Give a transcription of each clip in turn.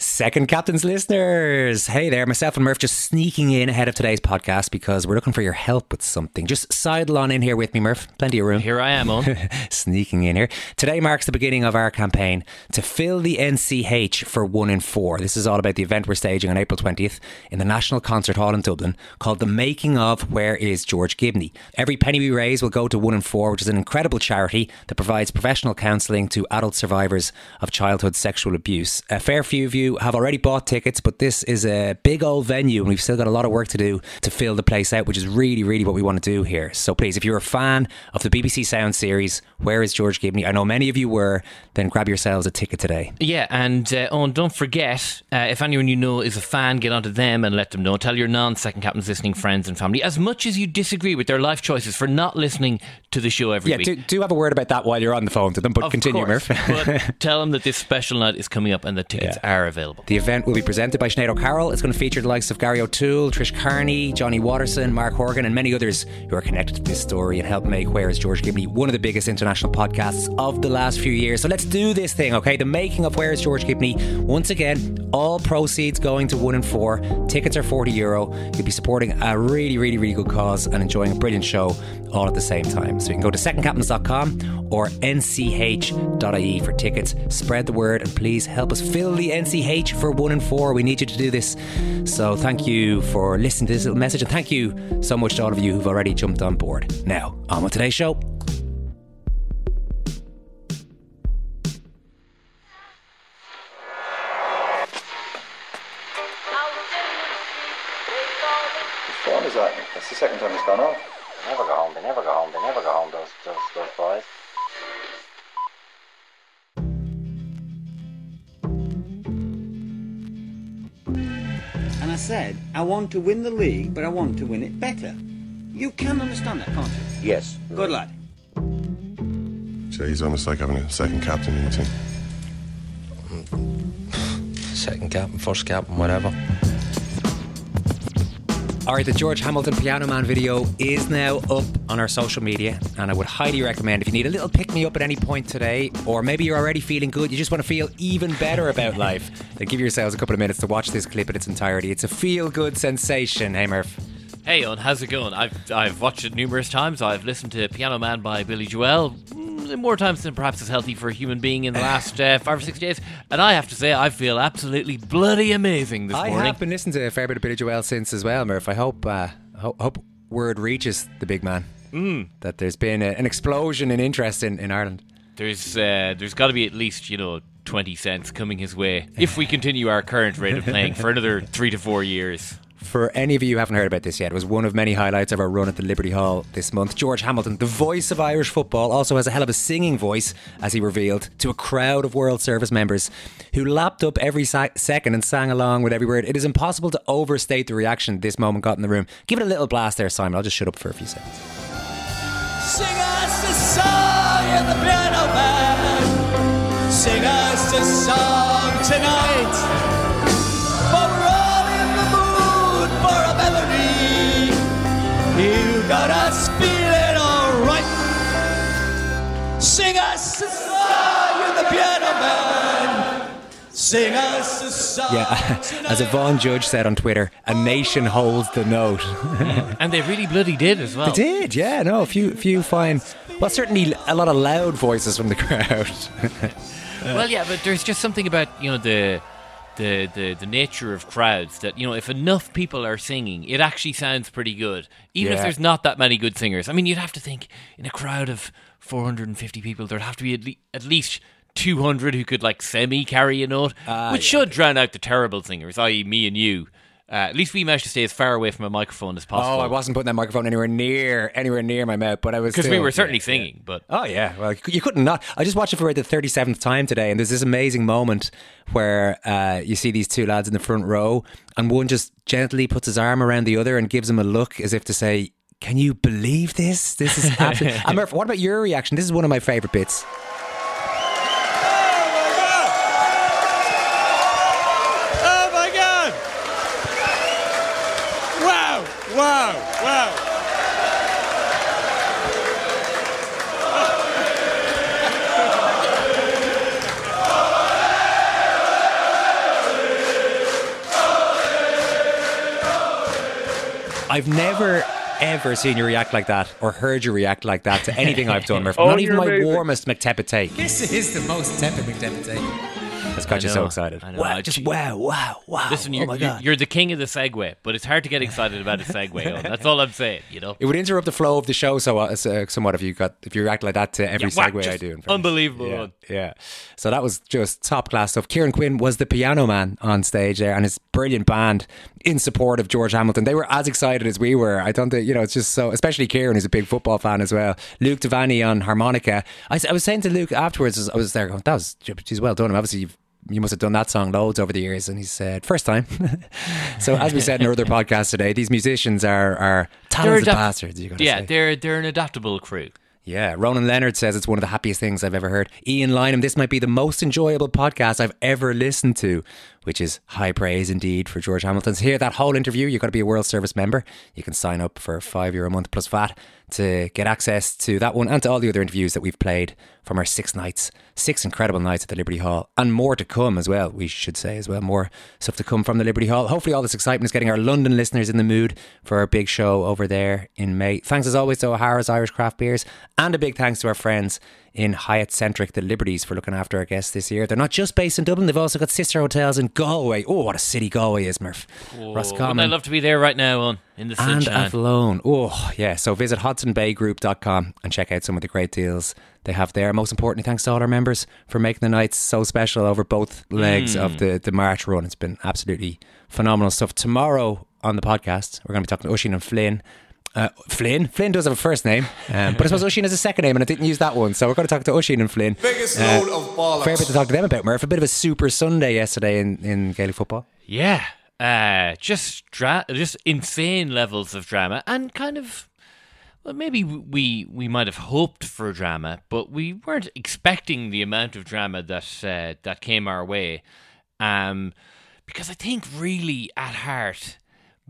Second Captains listeners, hey there, myself and Murph just sneaking in ahead of today's podcast because we're looking for your help with something. Just sidle on in here with me, Murph. Plenty of room. Here I am, on. Sneaking in here. Today marks the beginning of our campaign to fill the NCH for 1 in 4. This is all about the event we're staging on April 20th in the National Concert Hall in Dublin called The Making of Where is George Gibney. Every penny we raise will go to 1 in 4, which is an incredible charity that provides professional counselling to adult survivors of childhood sexual abuse. A fair few of you have already bought tickets, but this is a big old venue and we've still got a lot of work to do to fill the place out, which is really, really what we want to do here. So please, if you're a fan of the BBC Sound series, Where is George Gibney? I know many of you were, then grab yourselves a ticket today. Yeah, and don't forget, if anyone you know is a fan, get onto them and let them know. Tell your non-Second Captains listening friends and family, as much as you disagree with their life choices, for not listening to the show every week. Yeah, do have a word about that while you're on the phone to them, but of continue, course, Murph. But tell them that this special night is coming up and the tickets are available. The event will be presented by Sinead O'Carroll. It's going to feature the likes of Gary O'Toole, Trish Kearney, Johnny Watterson, Mark Horgan and many others who are connected to this story and help make Where is George Gibney one of the biggest international podcasts of the last few years. So let's do this thing, okay? The Making of Where is George Gibney. Once again, all proceeds going to 1 in 4. Tickets are €40. You'll be supporting a really, really, really good cause and enjoying a brilliant show all at the same time. So you can go to secondcaptains.com or nch.ie for tickets. Spread the word and please help us fill the NCH for 1 in 4. We need you to do this. So thank you for listening to this little message and thank you so much to all of you who've already jumped on board. Now, on with today's show. Which one is that? That's the second time it's gone off. They never go home, they never go home, they never go home, those boys. Said, I want to win the league, but I want to win it better. You can understand that, can't you? Yes. Good lad. So he's almost like having a second captain in the team. Second captain, first captain, whatever. Alright, the George Hamilton Piano Man video is now up on our social media and I would highly recommend if you need a little pick-me-up at any point today or maybe you're already feeling good, you just want to feel even better about life, then give yourselves a couple of minutes to watch this clip in its entirety. It's a feel-good sensation. Hey, Murph. Hey, Owen, how's it going? I've watched it numerous times. I've listened to Piano Man by Billy Joel more times than perhaps is healthy for a human being in the last 5 or 6 days. And I have to say, I feel absolutely bloody amazing this morning. I have been listening to a fair bit of Billy Joel since as well, Murph. I hope word reaches the big man that there's been an explosion in interest in Ireland. There's got to be at least, 20 cents coming his way if we continue our current rate of playing for another 3 to 4 years. For any of you who haven't heard about this yet, it was one of many highlights of our run at the Liberty Hall this month. George Hamilton, the voice of Irish football, also has a hell of a singing voice, as he revealed, to a crowd of World Service members who lapped up every second and sang along with every word. It is impossible to overstate the reaction this moment got in the room. Give it a little blast there, Simon. I'll just shut up for a few seconds. Sing us the song in the piano band. Sing us the song tonight. You got us feeling alright. Sing us a song, you're the piano man. Sing us a song. Yeah, as Yvonne Judge said on Twitter, a nation holds the note. And they really bloody did as well. They did, yeah, no, a few fine. Well, certainly a lot of loud voices from the crowd. Well, yeah, but there's just something about, you know, the nature of crowds that, you know, if enough people are singing, it actually sounds pretty good, even if there's not that many good singers. I mean, you'd have to think in a crowd of 450 people, there'd have to be at least 200 who could like semi-carry a note, which should drown out the terrible singers, i.e. me and you. At least we managed to stay as far away from a microphone as possible. Oh, I wasn't putting that microphone anywhere near my mouth, but I was, because we were certainly singing. Yeah. But well, you couldn't not. I just watched it for about the 37th time today, and there's this amazing moment where you see these two lads in the front row, and one just gently puts his arm around the other and gives him a look as if to say, "Can you believe this? This is absolutely." And Murph, what about your reaction? This is one of my favourite bits. Wow, wow. I've never, ever seen you react like that or heard you react like that to anything I've done, Murph. Not even my warmest McTepid take. This is the most tepid McTepid take. That's got you so excited. I know. Wow, just wow, wow, wow. Listen, you're the king of the segue, but it's hard to get excited about a segue. That's all I'm saying, you know. It would interrupt the flow of the show somewhat if you act like that to every segue I do. In unbelievable. Yeah, yeah. So that was just top class stuff. Kieran Quinn was the piano man on stage there, and his brilliant band in support of George Hamilton. They were as excited as we were. I don't think, you know, it's just so, especially Kieran, who's a big football fan as well. Luke Devaney on harmonica. I was saying to Luke afterwards, I was there going, she's well done. Obviously, you must have done that song loads over the years. And he said, first time. So as we said in our other podcast today, these musicians are talented bastards. Yeah, they're an adaptable crew. Yeah, Ronan Leonard says it's one of the happiest things I've ever heard. Ian Lynham, this might be the most enjoyable podcast I've ever listened to, which is high praise indeed for George Hamilton's. Hear that whole interview, you've got to be a World Service member. You can sign up for €5 a month plus VAT to get access to that one and to all the other interviews that we've played from our six incredible nights at the Liberty Hall, and more to come as well, we should say as well. More stuff to come from the Liberty Hall. Hopefully all this excitement is getting our London listeners in the mood for our big show over there in May. Thanks as always to O'Hara's Irish Craft Beers. And a big thanks to our friends in Hyatt-centric, the Liberties, for looking after our guests this year. They're not just based in Dublin, they've also got sister hotels in Galway. Oh, what a city Galway is, Murph. Oh, Roscommon. I'd love to be there right now in the sunshine. And Athlone. Oh, yeah. So visit HudsonBayGroup.com and check out some of the great deals they have there. Most importantly, thanks to all our members for making the nights so special over both legs of the March run. It's been absolutely phenomenal stuff. Tomorrow on the podcast, we're going to be talking to Oisín and Flynn. Flynn does have a first name, but I suppose Oisín has a second name, and I didn't use that one. So we're going to talk to Oisín and Flynn. Biggest load of bollocks. Fair bit to talk to them about, Murph. A bit of a super Sunday yesterday in Gaelic football. Yeah, just insane levels of drama, and kind of, well, maybe we might have hoped for drama, but we weren't expecting the amount of drama that came our way. Because I think really at heart,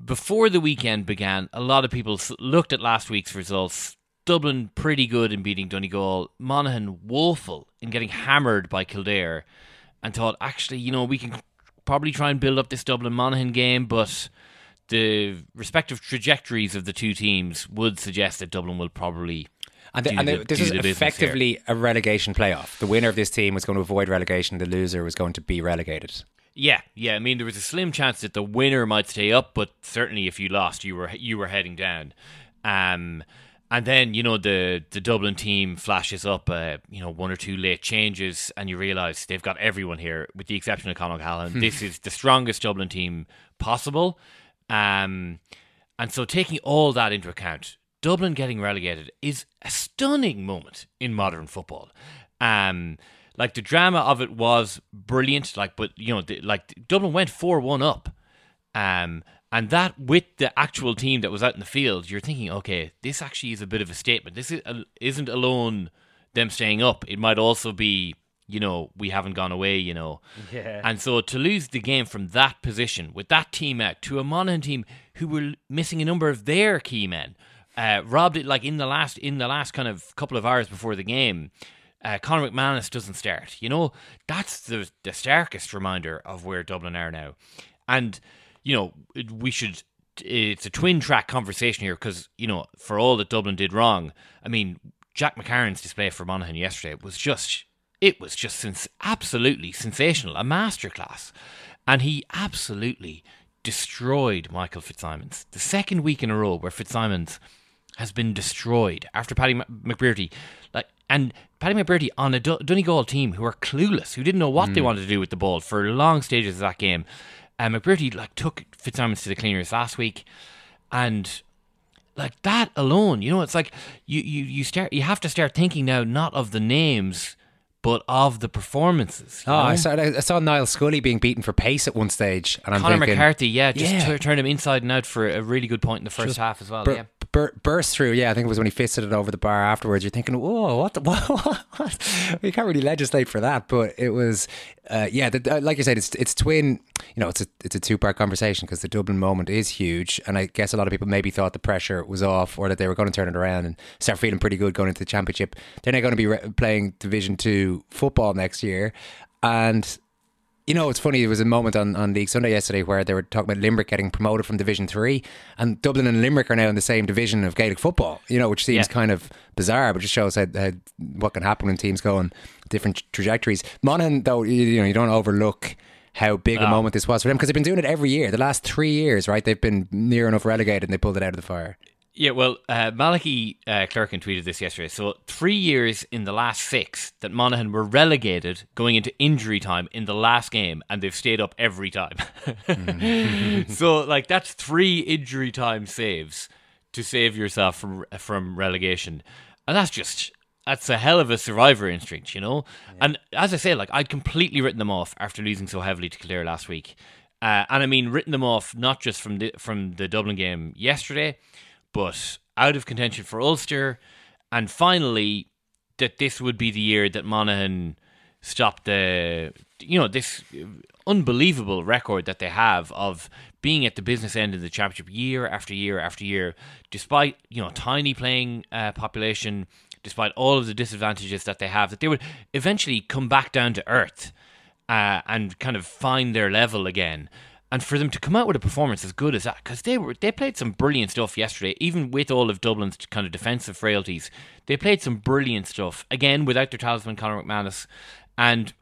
before the weekend began, a lot of people looked at last week's results. Dublin pretty good in beating Donegal. Monaghan woeful in getting hammered by Kildare, and thought, actually, you know, we can probably try and build up this Dublin-Monaghan game, but the respective trajectories of the two teams would suggest that Dublin will probably... this is effectively a relegation playoff. The winner of this team was going to avoid relegation. The loser was going to be relegated. Yeah. I mean, there was a slim chance that the winner might stay up, but certainly if you lost, you were heading down. And then, you know, the Dublin team flashes up, you know, one or two late changes, and you realise they've got everyone here, with the exception of Conor Callahan. This is the strongest Dublin team possible. And so taking all that into account, Dublin getting relegated is a stunning moment in modern football. Like, the drama of it was brilliant, Dublin went 4-1 up. And that, with the actual team that was out in the field, you're thinking, okay, this actually is a bit of a statement. This isn't alone them staying up. It might also be, you know, we haven't gone away, you know. Yeah. And so to lose the game from that position, with that team out, to a Monaghan team who were missing a number of their key men, robbed it like in the last kind of couple of hours before the game. Conor McManus doesn't start. You know, that's the starkest reminder of where Dublin are now. And, you know, it's a twin track conversation here, because, you know, for all that Dublin did wrong, I mean, Jack McCarron's display for Monaghan yesterday was just It was just absolutely sensational, a masterclass. And he absolutely destroyed Michael Fitzsimons. The second week in a row where Fitzsimons has been destroyed after Paddy McBrearty. And Paddy McBrearty on a Donegal team who are clueless, who didn't know what they wanted to do with the ball for long stages of that game. And McBrearty took Fitzsimons to the cleaners last week. And that alone, it's like you have to start thinking now not of the names, but of the performances. Oh, I saw Niall Scully being beaten for pace at one stage. And Conor McCarthy, turned him inside and out for a really good point in the first half as well. Burst through, I think it was when he fisted it over the bar afterwards. You're thinking, whoa, what? You can't really legislate for that, but it was, like you said, it's twin, it's a two-part conversation because the Dublin moment is huge, and I guess a lot of people maybe thought the pressure was off or that they were going to turn it around and start feeling pretty good going into the championship. They're now going to be playing Division 2 football next year, and... it's funny, there was a moment on League Sunday yesterday where they were talking about Limerick getting promoted from Division 3, and Dublin and Limerick are now in the same division of Gaelic football, which seems kind of bizarre, but just shows how what can happen when teams go on different trajectories. Monaghan, though, you don't overlook how big a moment this was for them, because they've been doing it every year. The last 3 years, right, they've been near enough relegated and they pulled it out of the fire. Yeah, well, Malachy Clerkin tweeted this yesterday. So 3 years in the last 6 that Monaghan were relegated going into injury time in the last game, and they've stayed up every time. So that's 3 injury time saves to save yourself from relegation. And that's a hell of a survivor instinct, Yeah. And as I say, I'd completely written them off after losing so heavily to Clare last week. And I mean, written them off not just from the Dublin game yesterday, but out of contention for Ulster, and finally that this would be the year that Monaghan stopped this unbelievable record that they have of being at the business end of the championship year after year after year, despite tiny playing population, despite all of the disadvantages that they have, that they would eventually come back down to earth and kind of find their level again. And for them to come out with a performance as good as that, because they played some brilliant stuff yesterday, even with all of Dublin's kind of defensive frailties. They played some brilliant stuff, again, without their talisman, Conor McManus. And,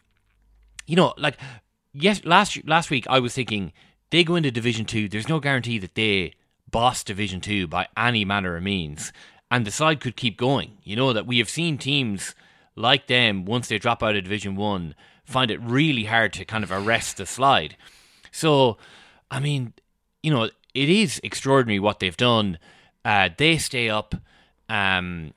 last week I was thinking, they go into Division 2, there's no guarantee that they boss Division 2 by any manner of means. And the side could keep going. That we have seen teams like them, once they drop out of Division 1, find it really hard to kind of arrest the slide. So, I mean, it is extraordinary what they've done. They stay up. Kildare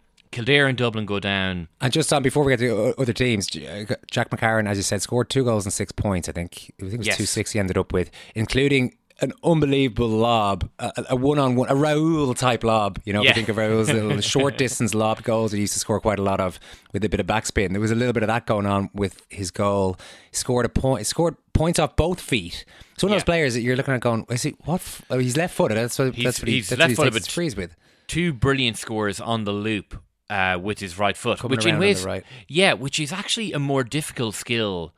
and Dublin go down. And just on, before we get to other teams, Jack McCarron, as you said, scored 2 goals and 6 points, I think. I think it was 2-6 he ended up with, including an unbelievable lob, a one-on-one, a Raul-type lob. If you think of Raul's little short-distance lob goals that he used to score quite a lot of with a bit of backspin. There was a little bit of that going on with his goal. He scored scored points off both feet. So one of those players that you're looking at going, he's left-footed. That's what he takes frees with. 2 brilliant scores on the loop with his right foot. Coming which in ways, right. Yeah, which is actually a more difficult skill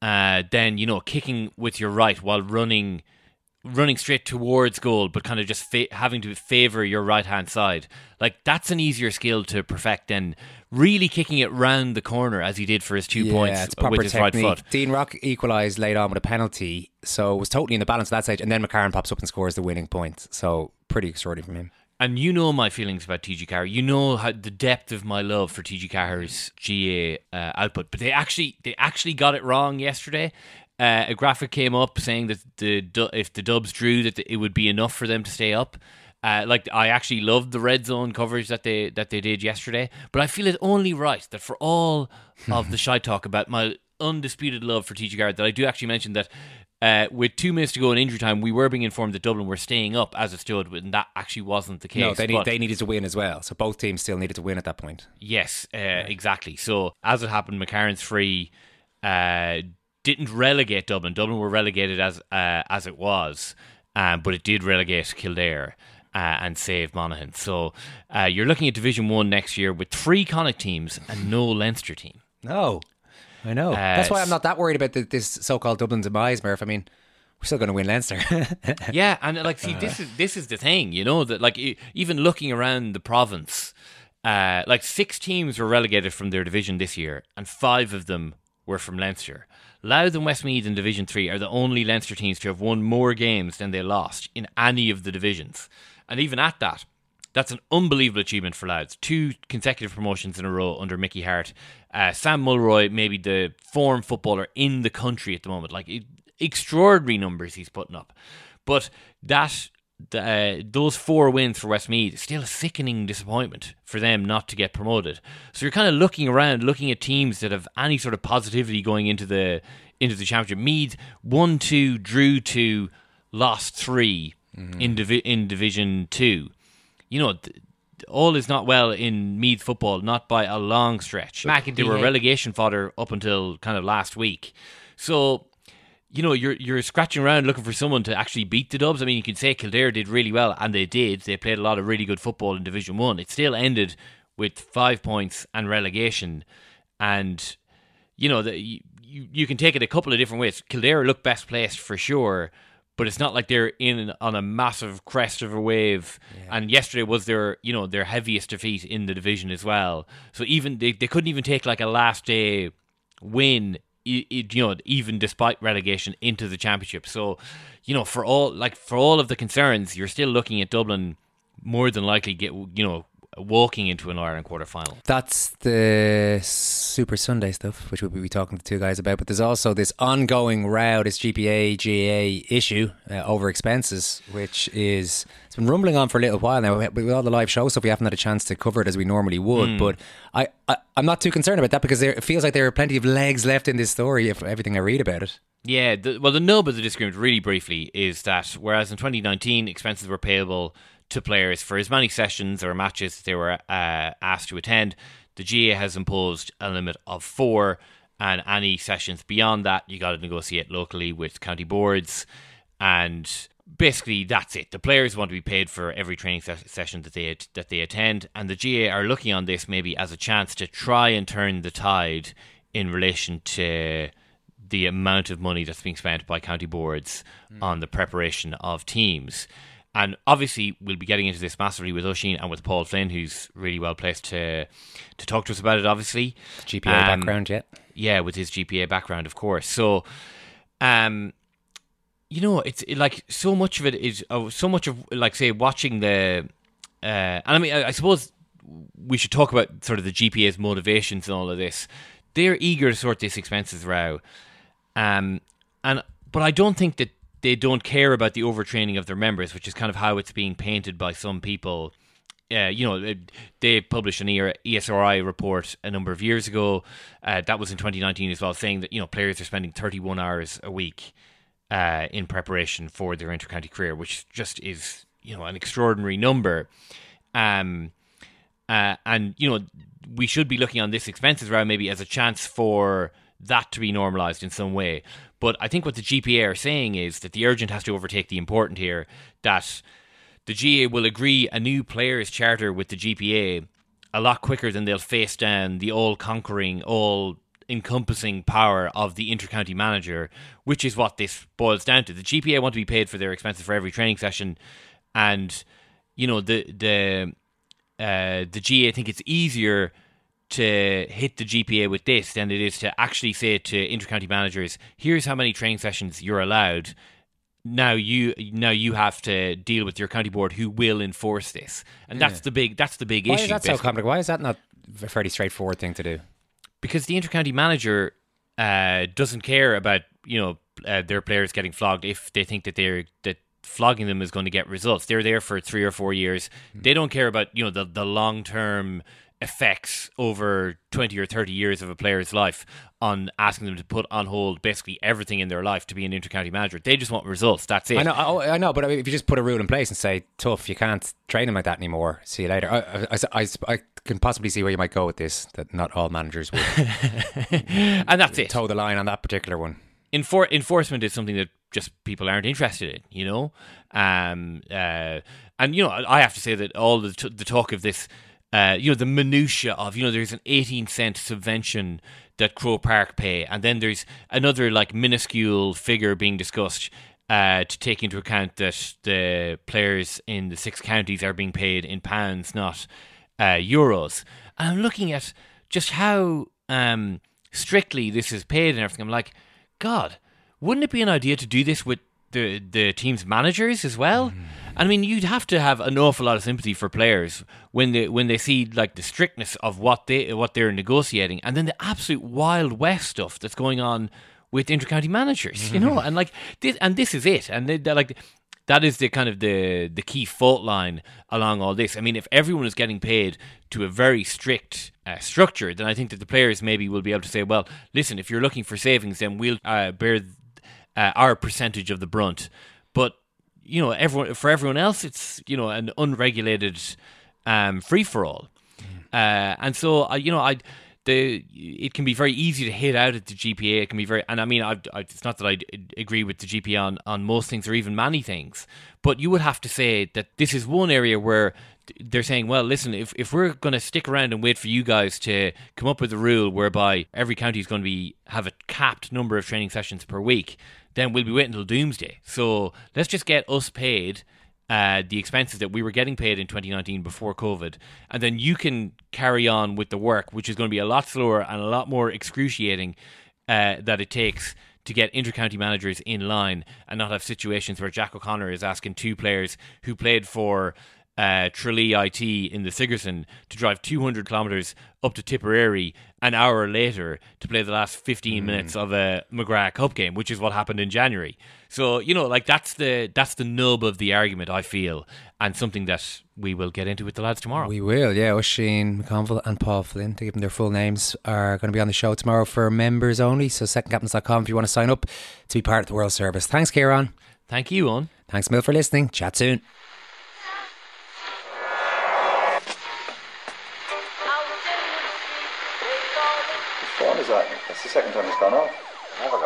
than, kicking with your right while running straight towards goal, but kind of just having to favour your right-hand side. That's an easier skill to perfect than really kicking it round the corner as he did for his 2 points it's proper with his technique. Right foot. Dean Rock equalised late on with a penalty, so it was totally in the balance at that stage, and then McCarron pops up and scores the winning point. So pretty extraordinary from him. And my feelings about TG Carr. How the depth of my love for TG Carr's GA output, but they actually got it wrong yesterday. A graphic came up saying that if the Dubs drew, that it would be enough for them to stay up. I actually loved the red zone coverage that they did yesterday, but I feel it only right that for all of the shy talk about my undisputed love for TG Garrett, that I do actually mention that with 2 minutes to go in injury time, we were being informed that Dublin were staying up as it stood, and that actually wasn't the case. No, they needed to win as well, so both teams still needed to win at that point. Yes, exactly. So as it happened, McCarron's free. Didn't relegate Dublin. Dublin were relegated as it was, but it did relegate Kildare and save Monaghan. So you're looking at Division 1 next year with 3 Connacht teams and no Leinster team. No, I know. That's why I'm not that worried about this so-called Dublin demise, Murph. I mean, we're still going to win Leinster. This is the thing, that even looking around the province, Like six teams were relegated from their division this year, and five of them were from Leinster. Louth and Westmeath in Division 3 are the only Leinster teams to have won more games than they lost in any of the divisions. And even at that, that's an unbelievable achievement for Louth. Two consecutive promotions in a row under Mickey Hart. Sam Mulroy, maybe the form footballer in the country at the moment. Like, extraordinary numbers he's putting up. But that... those four wins for Westmeath, still a sickening disappointment for them not to get promoted. So you're kind of looking around, looking at teams that have any sort of positivity going into the championship. Meath 1-2, drew 2, lost 3 in Division 2. You know, all is not well in Meath football, not by a long stretch. They were relegation fodder up until kind of last week. So, you know, you're scratching around looking for someone to actually beat the Dubs. I mean, you could say Kildare did really well, and they did. They played a lot of really good football in Division 1. It still ended with 5 points and relegation. And, you know, you can take it a couple of different ways. Kildare look best placed for sure, but it's not like they're in on a massive crest of a wave. Yeah. And yesterday was their heaviest defeat in the division as well. So even they couldn't even take like a last day win, you know, even despite relegation into the championship. So, you know, for all of the concerns, you're still looking at Dublin more than likely walking into an Ireland quarter final. That's the Super Sunday stuff, which we'll be talking to the two guys about. But there's also this ongoing row, this GPA, GAA issue over expenses, which is, it's been rumbling on for a little while now. With all the live show stuff, we haven't had a chance to cover it as we normally would. But I'm not too concerned about that, because it feels like there are plenty of legs left in this story if everything I read about it. Yeah, the nub of the disagreement, really briefly, is that whereas in 2019 expenses were payable to players for as many sessions or matches they were asked to attend, the GAA has imposed a limit of 4, and any sessions beyond that you got to negotiate locally with county boards. And basically that's it. The players want to be paid for every training session that they attend, and the GAA are looking on this maybe as a chance to try and turn the tide in relation to the amount of money that's being spent by county boards on the preparation of teams. And obviously, we'll be getting into this massively with Oisín and with Paul Flynn, who's really well placed to talk to us about it, obviously. GPA background, yeah. Yeah, with his GPA background, of course. So, you know, so much of watching the... and I mean, I suppose we should talk about sort of the GPA's motivations and all of this. They're eager to sort this expenses row. But I don't think that they don't care about the overtraining of their members, which is kind of how it's being painted by some people. They published an ESRI report a number of years ago. That was in 2019 as well, saying that, you know, players are spending 31 hours a week in preparation for their intercounty career, which just is, you know, an extraordinary number. And, you know, we should be looking on this expenses round maybe as a chance for that to be normalised in some way. But I think what the GPA are saying is that the urgent has to overtake the important here, that the GAA will agree a new players' charter with the GPA a lot quicker than they'll face down the all-conquering, all-encompassing power of the intercounty manager, which is what this boils down to. The GPA want to be paid for their expenses for every training session, and, you know, the GAA think it's easier to hit the GPA with this than it is to actually say to intercounty managers, here's how many training sessions you're allowed. Now you have to deal with your county board who will enforce this. And that's the big issue. Why is that so complicated? Why is that not a fairly straightforward thing to do? Because the intercounty manager doesn't care about, you know, their players getting flogged if they think that that flogging them is going to get results. They're there for 3 or 4 years. They don't care about, you know, the long-term effects over 20 or 30 years of a player's life on asking them to put on hold basically everything in their life to be an intercounty manager. They just want results. That's it. I know. But if you just put a rule in place and say, tough, you can't train them like that anymore. See you later. I can possibly see where you might go with this, that not all managers will. And that's it. Toe the line on that particular one. Enforcement is something that just people aren't interested in, you know. And, you know, I have to say that all the talk of this, you know, the minutiae of, you know, there's an 18-cent subvention that Crow Park pay, and then there's another like minuscule figure being discussed to take into account that the players in the 6 counties are being paid in pounds, not euros. And I'm looking at just how strictly this is paid and everything. I'm like, God, wouldn't it be an idea to do this with the team's managers as well? Mm. I mean, you'd have to have an awful lot of sympathy for players when they see like the strictness of what they're negotiating, and then the absolute Wild West stuff that's going on with intercounty managers, you know, and like this, and this is it, and they're like, that is the kind of the key fault line along all this. I mean, if everyone is getting paid to a very strict structure, then I think that the players maybe will be able to say, well, listen, if you're looking for savings, then we'll bear our percentage of the brunt. But you know, everyone else, it's, you know, an unregulated free for all, and so you know, it can be very easy to hit out at the GPA. It can be very, and I mean, it's not that I agree with the GPA on most things or even many things, but you would have to say that this is one area where they're saying, well, listen, if we're going to stick around and wait for you guys to come up with a rule whereby every county is going to have a capped number of training sessions per week, then we'll be waiting until doomsday. So let's just get us paid the expenses that we were getting paid in 2019 before COVID, and then you can carry on with the work, which is going to be a lot slower and a lot more excruciating that it takes to get intercounty managers in line and not have situations where Jack O'Connor is asking two players who played for Tralee IT in the Sigerson to drive 200 kilometres up to Tipperary an hour later to play the last 15 minutes of a McGrath Cup game, which is what happened in January. So, you know, like that's the nub of the argument, I feel, and something that we will get into with the lads tomorrow. We will, yeah. Oisín McConville and Paul Flynn, to give them their full names, are going to be on the show tomorrow for members only. So secondcaptains.com if you want to sign up to be part of the World Service. Thanks, Kieran. Thank you, Owen. Thanks, Mill, for listening. Chat soon. It's the second time it's gone off. They never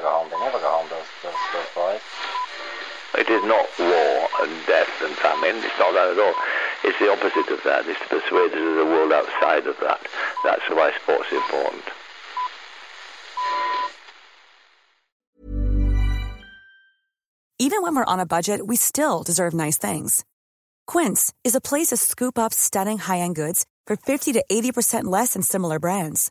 go home, those boys. It is not war and death and famine, it's not that at all. It's the opposite of that, it's to persuade the world outside of that. That's why sports is important. Even when we're on a budget, we still deserve nice things. Quince is a place to scoop up stunning high-end goods for 50 to 80% less than similar brands.